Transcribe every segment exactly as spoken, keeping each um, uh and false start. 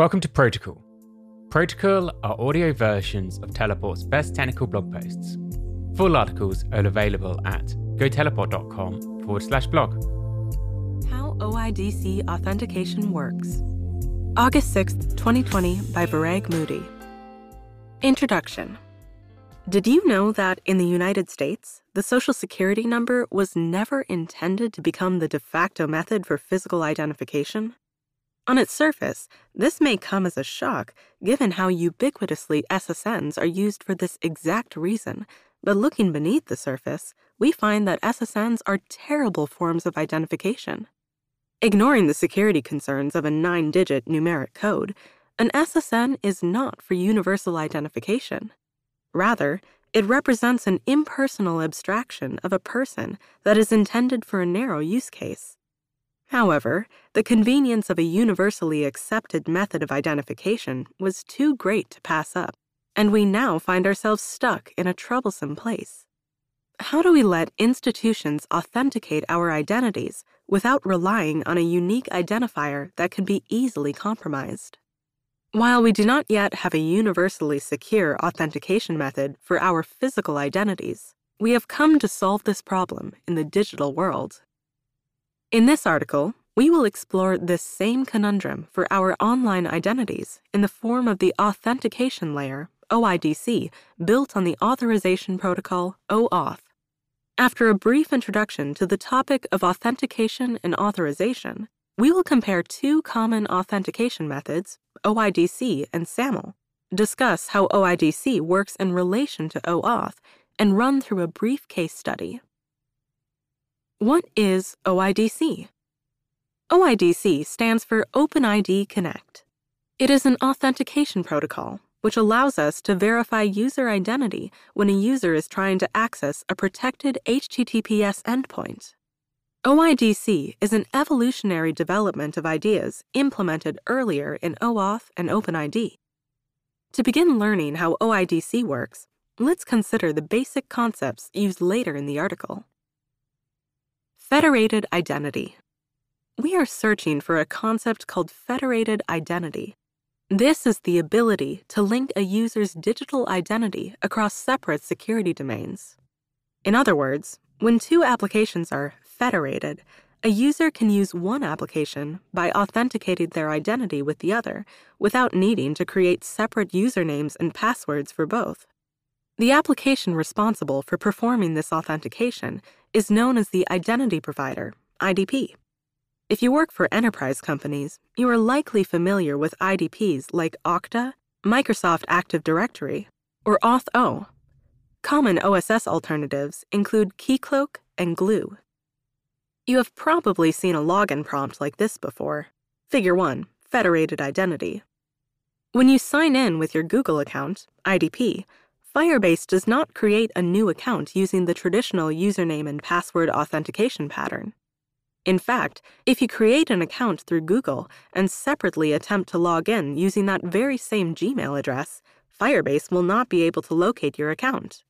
Welcome to Protocol. Protocol are audio versions of Teleport's best technical blog posts. Full articles are available at goteleport.com forward slash blog. How O I D C authentication works. August sixth, twenty twenty by Vareg Moody. Introduction. Did you know that in the United States, the Social Security number was never intended to become the de facto method for physical identification? On its surface, this may come as a shock, given how ubiquitously S S Ns are used for this exact reason, but looking beneath the surface, we find that S S Ns are terrible forms of identification. Ignoring the security concerns of a nine-digit numeric code, an S S N is not for universal identification. Rather, it represents an impersonal abstraction of a person that is intended for a narrow use case. However, the convenience of a universally accepted method of identification was too great to pass up, and we now find ourselves stuck in a troublesome place. How do we let institutions authenticate our identities without relying on a unique identifier that can be easily compromised? While we do not yet have a universally secure authentication method for our physical identities, we have come to solve this problem in the digital world. In this article, we will explore this same conundrum for our online identities in the form of the authentication layer, O I D C, built on the authorization protocol, OAuth. After a brief introduction to the topic of authentication and authorization, we will compare two common authentication methods, O I D C and SAML, discuss how O I D C works in relation to OAuth, and run through a brief case study. What is O I D C? O I D C stands for OpenID Connect. It is an authentication protocol which allows us to verify user identity when a user is trying to access a protected H T T P S endpoint. O I D C is an evolutionary development of ideas implemented earlier in OAuth and OpenID. To begin learning how O I D C works, let's consider the basic concepts used later in the article. Federated identity. We are searching for a concept called federated identity. This is the ability to link a user's digital identity across separate security domains. In other words, when two applications are federated, a user can use one application by authenticating their identity with the other without needing to create separate usernames and passwords for both. The application responsible for performing this authentication is known as the identity provider, I D P. If you work for enterprise companies, you are likely familiar with I D Ps like Okta, Microsoft Active Directory, or Auth zero. Common O S S alternatives include KeyCloak and Gluu. You have probably seen a login prompt like this before. Figure one, Federated Identity. When you sign in with your Google account, I D P, Firebase does not create a new account using the traditional username and password authentication pattern. In fact, if you create an account through Google and separately attempt to log in using that very same Gmail address, Firebase will not be able to locate your account.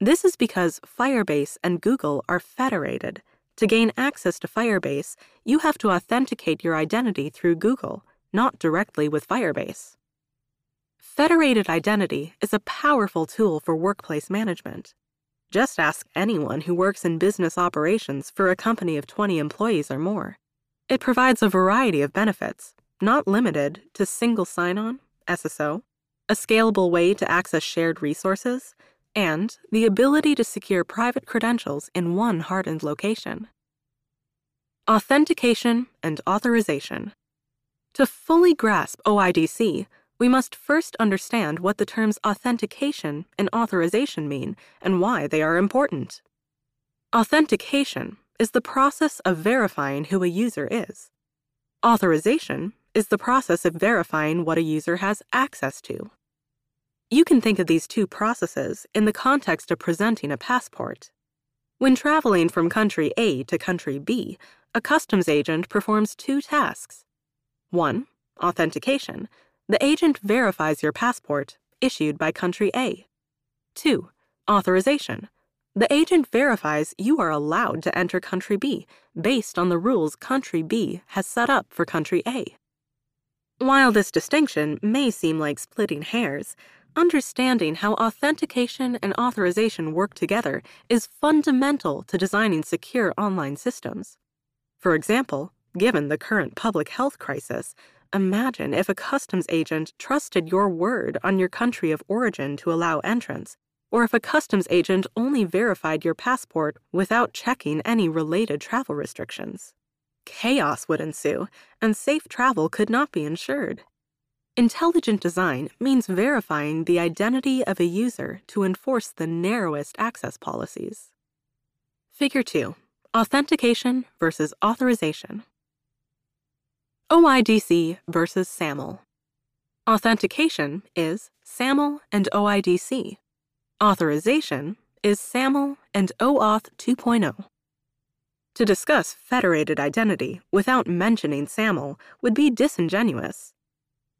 This is because Firebase and Google are federated. To gain access to Firebase, you have to authenticate your identity through Google, not directly with Firebase. Federated identity is a powerful tool for workplace management. Just ask anyone who works in business operations for a company of twenty employees or more. It provides a variety of benefits, not limited to single sign-on, S S O, a scalable way to access shared resources, and the ability to secure private credentials in one hardened location. Authentication and authorization. To fully grasp O I D C, we must first understand what the terms authentication and authorization mean and why they are important. Authentication is the process of verifying who a user is. Authorization is the process of verifying what a user has access to. You can think of these two processes in the context of presenting a passport. When traveling from country A to country B, a customs agent performs two tasks. One, authentication. The agent verifies your passport, issued by country A. two. Authorization. The agent verifies you are allowed to enter country B, based on the rules country B has set up for country A. While this distinction may seem like splitting hairs, understanding how authentication and authorization work together is fundamental to designing secure online systems. For example, given the current public health crisis, imagine if a customs agent trusted your word on your country of origin to allow entrance, or if a customs agent only verified your passport without checking any related travel restrictions. Chaos would ensue, and safe travel could not be ensured. Intelligent design means verifying the identity of a user to enforce the narrowest access policies. Figure two, authentication versus authorization. O I D C versus SAML. Authentication is SAML and O I D C. Authorization is SAML and OAuth two point oh. To discuss federated identity without mentioning SAML would be disingenuous.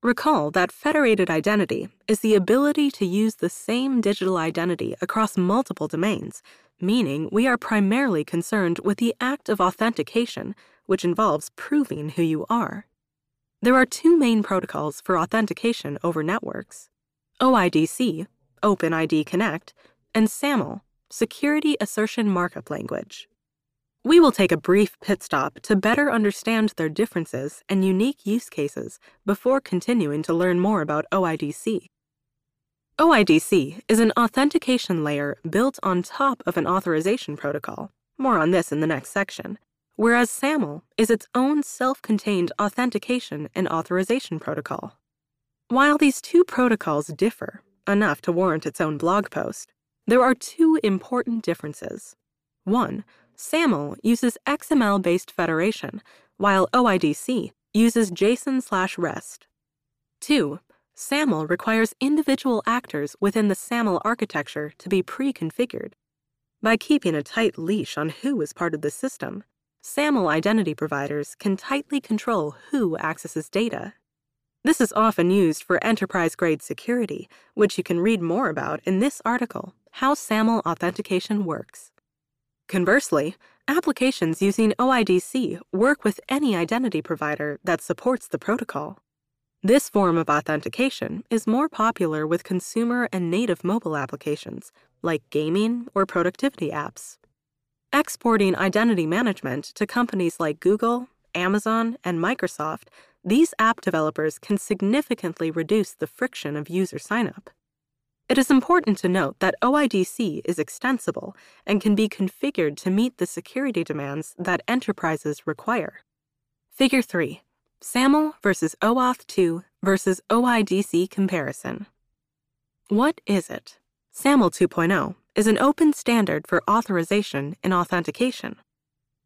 Recall that federated identity is the ability to use the same digital identity across multiple domains, meaning we are primarily concerned with the act of authentication, which involves proving who you are. There are two main protocols for authentication over networks: O I D C, OpenID Connect, and SAML, Security Assertion Markup Language. We will take a brief pit stop to better understand their differences and unique use cases before continuing to learn more about O I D C. O I D C is an authentication layer built on top of an authorization protocol, more on this in the next section, whereas SAML is its own self-contained authentication and authorization protocol. While these two protocols differ, enough to warrant its own blog post, there are two important differences. One, SAML uses X M L-based federation, while O I D C uses JSON slash REST. Two, SAML requires individual actors within the SAML architecture to be pre-configured. By keeping a tight leash on who is part of the system, SAML identity providers can tightly control who accesses data. This is often used for enterprise-grade security, which you can read more about in this article, How SAML Authentication Works. Conversely, applications using O I D C work with any identity provider that supports the protocol. This form of authentication is more popular with consumer and native mobile applications, like gaming or productivity apps. Exporting identity management to companies like Google, Amazon, and Microsoft, these app developers can significantly reduce the friction of user signup. It is important to note that O I D C is extensible and can be configured to meet the security demands that enterprises require. Figure three, SAML versus OAuth two versus O I D C comparison. What is it? SAML two point oh is an open standard for authorization and authentication.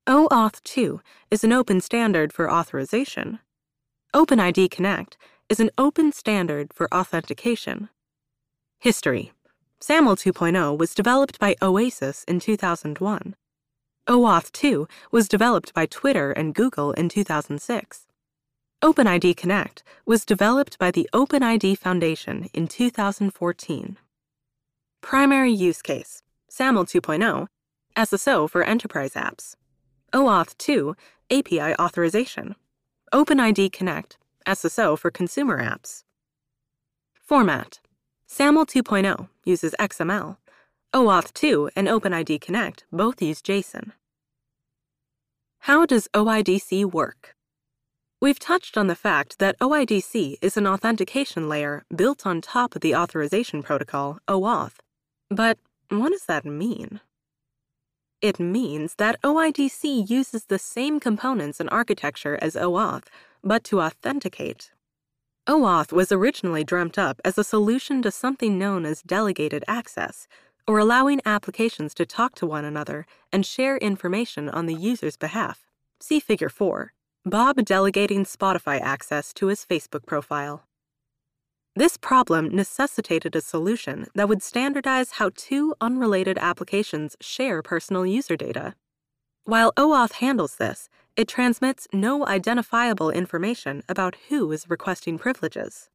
OAuth two is an open standard for authorization. OpenID Connect is an open standard for authentication. History. SAML two point oh was developed by Oasis in two thousand one. OAuth two was developed by Twitter and Google in two thousand six. OpenID Connect was developed by the OpenID Foundation in two thousand fourteen. Primary use case: SAML two point oh, S S O for enterprise apps. OAuth two, A P I authorization. OpenID Connect, S S O for consumer apps. Format. SAML two point oh uses X M L. OAuth two and OpenID Connect both use JSON. How does O I D C work? We've touched on the fact that O I D C is an authentication layer built on top of the authorization protocol, OAuth. But what does that mean? It means that O I D C uses the same components and architecture as OAuth, but to authenticate. OAuth was originally dreamt up as a solution to something known as delegated access, or allowing applications to talk to one another and share information on the user's behalf. See Figure four, Bob delegating Spotify access to his Facebook profile. This problem necessitated a solution that would standardize how two unrelated applications share personal user data. While OAuth handles this, it transmits no identifiable information about who is requesting privileges.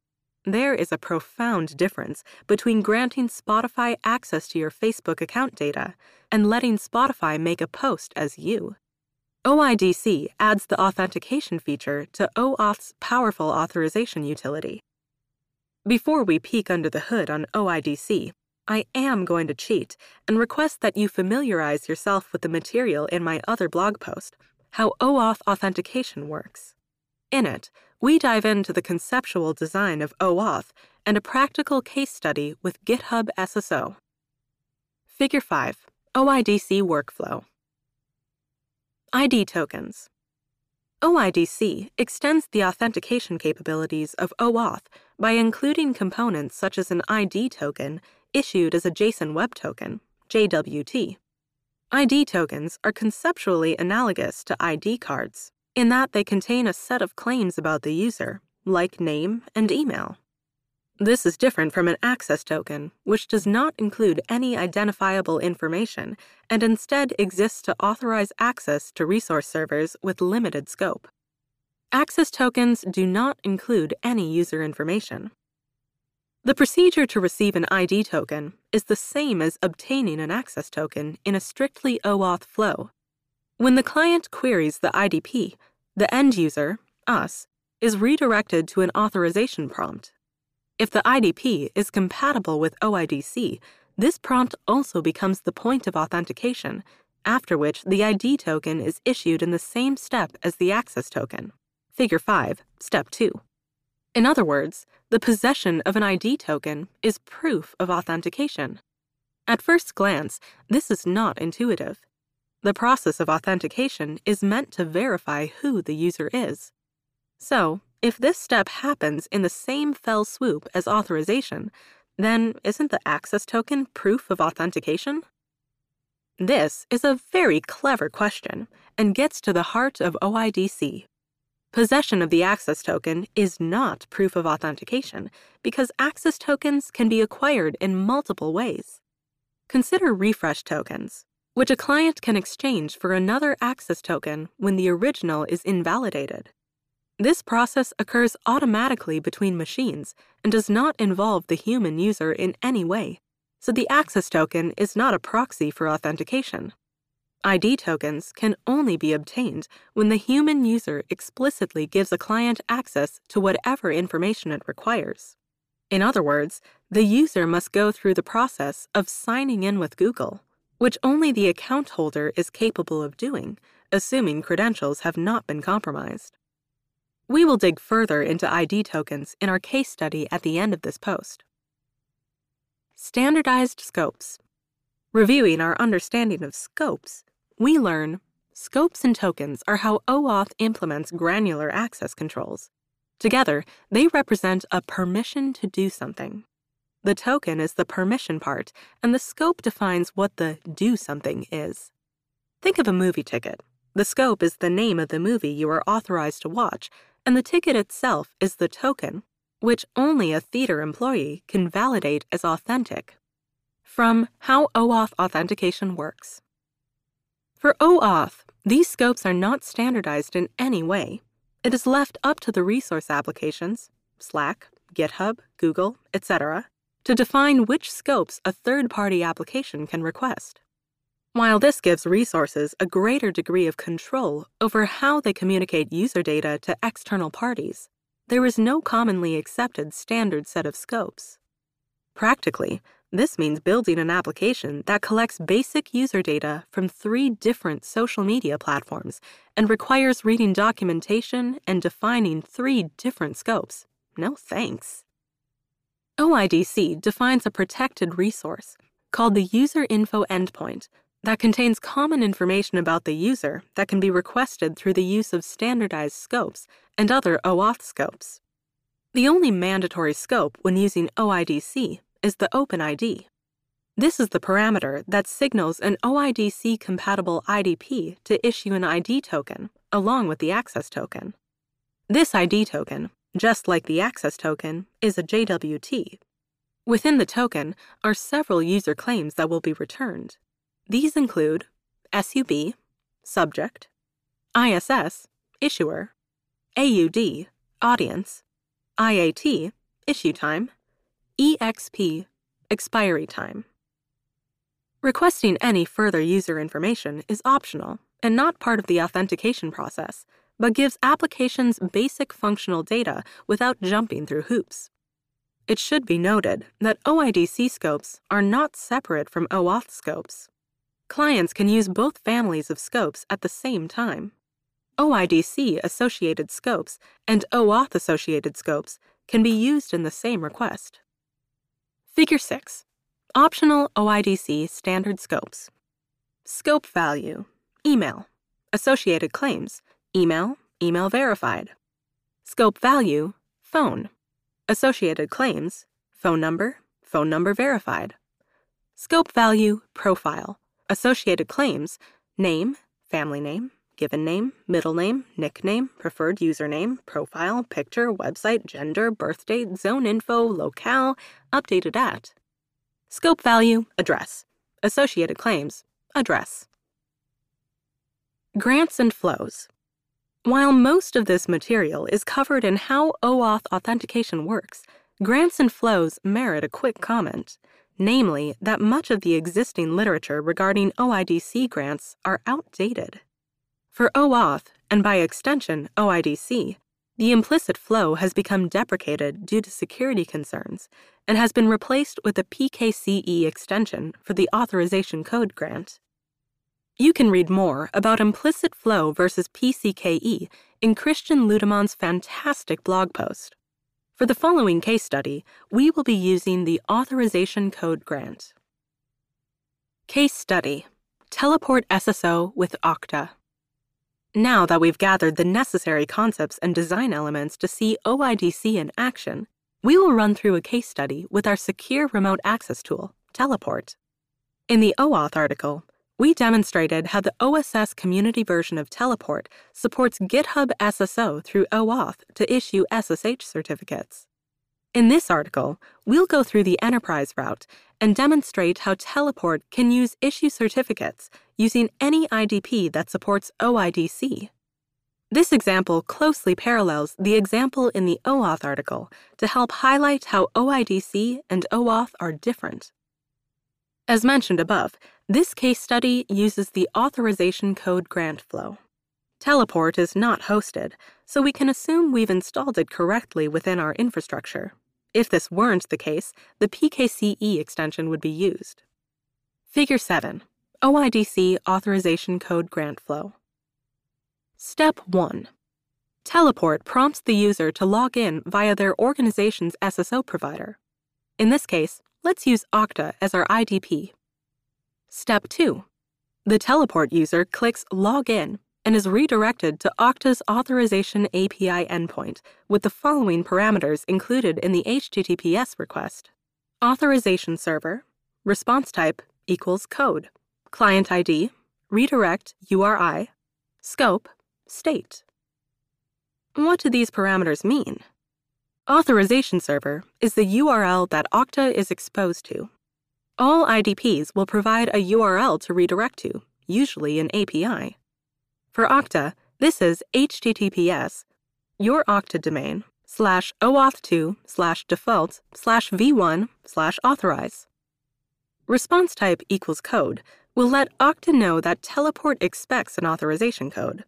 There is a profound difference between granting Spotify access to your Facebook account data and letting Spotify make a post as you. O I D C adds the authentication feature to OAuth's powerful authorization utility. Before we peek under the hood on O I D C, I am going to cheat and request that you familiarize yourself with the material in my other blog post, How OAuth Authentication Works. In it, we dive into the conceptual design of OAuth and a practical case study with GitHub S S O. Figure five, O I D C Workflow. I D tokens. O I D C extends the authentication capabilities of OAuth by including components such as an I D token issued as a JSON Web Token, J W T. I D tokens are conceptually analogous to I D cards in that they contain a set of claims about the user, like name and email. This is different from an access token, which does not include any identifiable information and instead exists to authorize access to resource servers with limited scope. Access tokens do not include any user information. The procedure to receive an I D token is the same as obtaining an access token in a strictly OAuth flow. When the client queries the I D P, the end user, us, is redirected to an authorization prompt. If the I D P is compatible with O I D C, this prompt also becomes the point of authentication, after which the I D token is issued in the same step as the access token. Figure five, Step two. In other words, the possession of an I D token is proof of authentication. At first glance, this is not intuitive. The process of authentication is meant to verify who the user is. So, if this step happens in the same fell swoop as authorization, then isn't the access token proof of authentication? This is a very clever question and gets to the heart of O I D C. Possession of the access token is not proof of authentication because access tokens can be acquired in multiple ways. Consider refresh tokens, which a client can exchange for another access token when the original is invalidated. This process occurs automatically between machines and does not involve the human user in any way, so the access token is not a proxy for authentication. I D tokens can only be obtained when the human user explicitly gives a client access to whatever information it requires. In other words, the user must go through the process of signing in with Google, which only the account holder is capable of doing, assuming credentials have not been compromised. We will dig further into I D tokens in our case study at the end of this post. Standardized scopes. Reviewing our understanding of scopes, we learn scopes and tokens are how OAuth implements granular access controls. Together, they represent a permission to do something. The token is the permission part, and the scope defines what the do something is. Think of a movie ticket. The scope is the name of the movie you are authorized to watch, and the ticket itself is the token, which only a theater employee can validate as authentic. From How OAuth Authentication Works. For OAuth, these scopes are not standardized in any way. It is left up to the resource applications, Slack, GitHub, Google, et cetera, to define which scopes a third-party application can request. While this gives resources a greater degree of control over how they communicate user data to external parties, there is no commonly accepted standard set of scopes. Practically, this means building an application that collects basic user data from three different social media platforms and requires reading documentation and defining three different scopes. No thanks. O I D C defines a protected resource called the User Info Endpoint that contains common information about the user that can be requested through the use of standardized scopes and other OAuth scopes. The only mandatory scope when using O I D C is the OpenID. This is the parameter that signals an O I D C-compatible I D P to issue an I D token along with the access token. This I D token, just like the access token, is a J W T. Within the token are several user claims that will be returned. These include S U B, subject, I S S, issuer, A U D, audience, I A T, issue time, E X P, expiry time. Requesting any further user information is optional and not part of the authentication process, but gives applications basic functional data without jumping through hoops. It should be noted that O I D C scopes are not separate from OAuth scopes. Clients can use both families of scopes at the same time. O I D C-associated scopes and OAuth-associated scopes can be used in the same request. Figure six. Optional O I D C standard scopes. Scope value, email. Associated claims, email, email verified. Scope value, phone. Associated claims, phone number, phone number verified. Scope value, profile. Associated claims, name, family name, given name, middle name, nickname, preferred username, profile, picture, website, gender, birth date, zone info, locale, updated at. Scope value, address. Associated claims, address. Grants and flows. While most of this material is covered in how OAuth authentication works, grants and flows merit a quick comment, namely that much of the existing literature regarding O I D C grants are outdated. For OAuth, and by extension, O I D C, the implicit flow has become deprecated due to security concerns and has been replaced with a P K C E extension for the authorization code grant. You can read more about implicit flow versus P C K E in Christian Ludemann's fantastic blog post. For the following case study, we will be using the authorization code grant. Case study, Teleport S S O with Okta. Now that we've gathered the necessary concepts and design elements to see O I D C in action, we will run through a case study with our secure remote access tool, Teleport. In the OAuth article, we demonstrated how the O S S community version of Teleport supports GitHub S S O through OAuth to issue S S H certificates. In this article, we'll go through the enterprise route and demonstrate how Teleport can use issue certificates using any I D P that supports O I D C. This example closely parallels the example in the OAuth article to help highlight how O I D C and OAuth are different. As mentioned above, this case study uses the authorization code grant flow. Teleport is not hosted, so we can assume we've installed it correctly within our infrastructure. If this weren't the case, the P K C E extension would be used. Figure seven. O I D C Authorization Code Grant Flow. Step one. Teleport prompts the user to log in via their organization's S S O provider. In this case, let's use Okta as our I D P. Step two. The Teleport user clicks Log In and is redirected to Okta's Authorization A P I endpoint with the following parameters included in the H T T P S request. Authorization server, response type equals code, client I D, redirect U R I, scope, state. What do these parameters mean? Authorization server is the U R L that Okta is exposed to. All I D Ps will provide a U R L to redirect to, usually an A P I. For Okta, this is H T T P S, your Okta domain, slash OAuth two, slash default, slash v one, slash authorize. Response type equals code will let Okta know that Teleport expects an authorization code.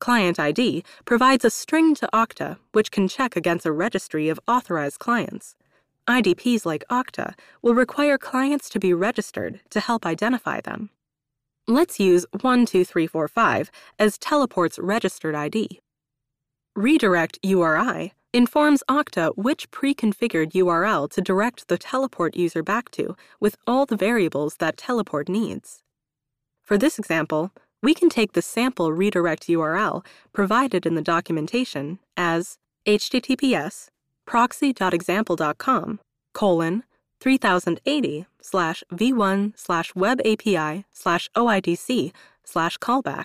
Client I D provides a string to Okta, which can check against a registry of authorized clients. I D Ps like Okta will require clients to be registered to help identify them. Let's use one two three four five as Teleport's registered I D. Redirect U R I informs Okta which pre-configured U R L to direct the Teleport user back to with all the variables that Teleport needs. For this example, we can take the sample redirect U R L provided in the documentation as https proxy.example.com colon 3080 slash v1 slash web API slash OIDC slash callback.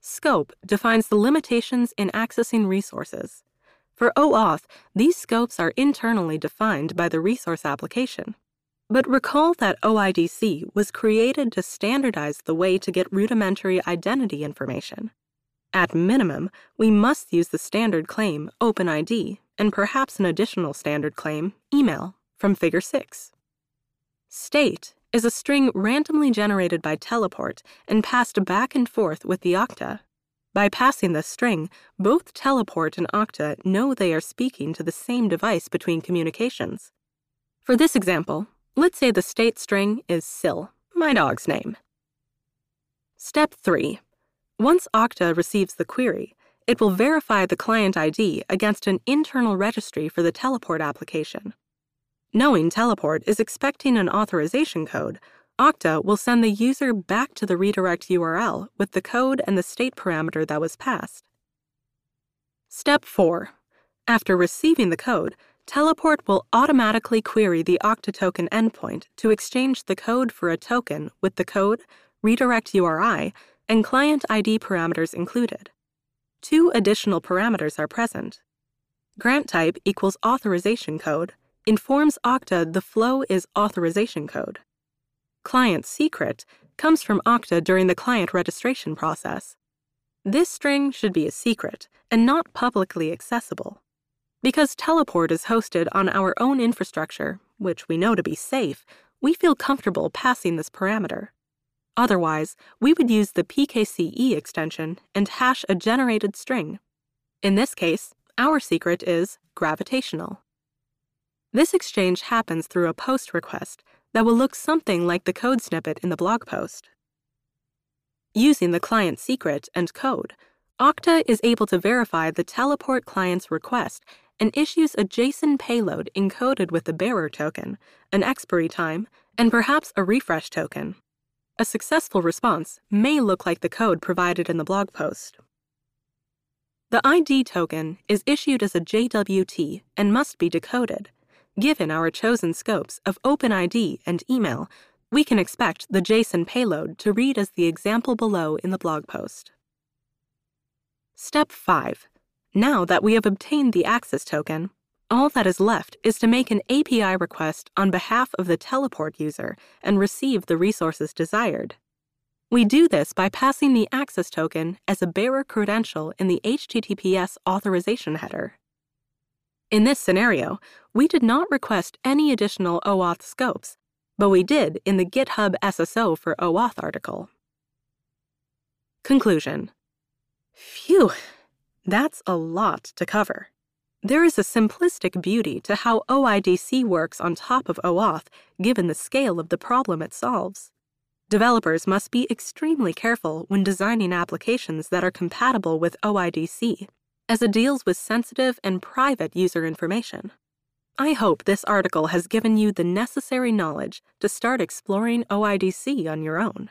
Scope defines the limitations in accessing resources. For OAuth, these scopes are internally defined by the resource application. But recall that O I D C was created to standardize the way to get rudimentary identity information. At minimum, we must use the standard claim OpenID and perhaps an additional standard claim, email, from Figure six. State is a string randomly generated by Teleport and passed back and forth with the Okta. By passing this string, both Teleport and Okta know they are speaking to the same device between communications. For this example, let's say the state string is Syl, my dog's name. Step three. Once Okta receives the query, it will verify the client I D against an internal registry for the Teleport application. Knowing Teleport is expecting an authorization code, Okta will send the user back to the redirect U R L with the code and the state parameter that was passed. Step four. After receiving the code, Teleport will automatically query the Okta token endpoint to exchange the code for a token with the code, redirect U R I, and client I D parameters included. Two additional parameters are present. Grant type equals authorization code informs Okta the flow is authorization code. Client secret comes from Okta during the client registration process. This string should be a secret and not publicly accessible. Because Teleport is hosted on our own infrastructure, which we know to be safe, we feel comfortable passing this parameter. Otherwise, we would use the P K C E extension and hash a generated string. In this case, our secret is gravitational. This exchange happens through a post request that will look something like the code snippet in the blog post. Using the client secret and code, Okta is able to verify the Teleport client's request and issues a JSON payload encoded with the bearer token, an expiry time, and perhaps a refresh token. A successful response may look like the code provided in the blog post. The I D token is issued as a J W T and must be decoded. Given our chosen scopes of OpenID and email, we can expect the JSON payload to read as the example below in the blog post. Step five. Now that we have obtained the access token, all that is left is to make an A P I request on behalf of the Teleport user and receive the resources desired. We do this by passing the access token as a bearer credential in the H T T P S authorization header. In this scenario, we did not request any additional OAuth scopes, but we did in the GitHub S S O for OAuth article. Conclusion. Phew, that's a lot to cover. There is a simplistic beauty to how O I D C works on top of OAuth given the scale of the problem it solves. Developers must be extremely careful when designing applications that are compatible with O I D C, as it deals with sensitive and private user information. I hope this article has given you the necessary knowledge to start exploring O I D C on your own.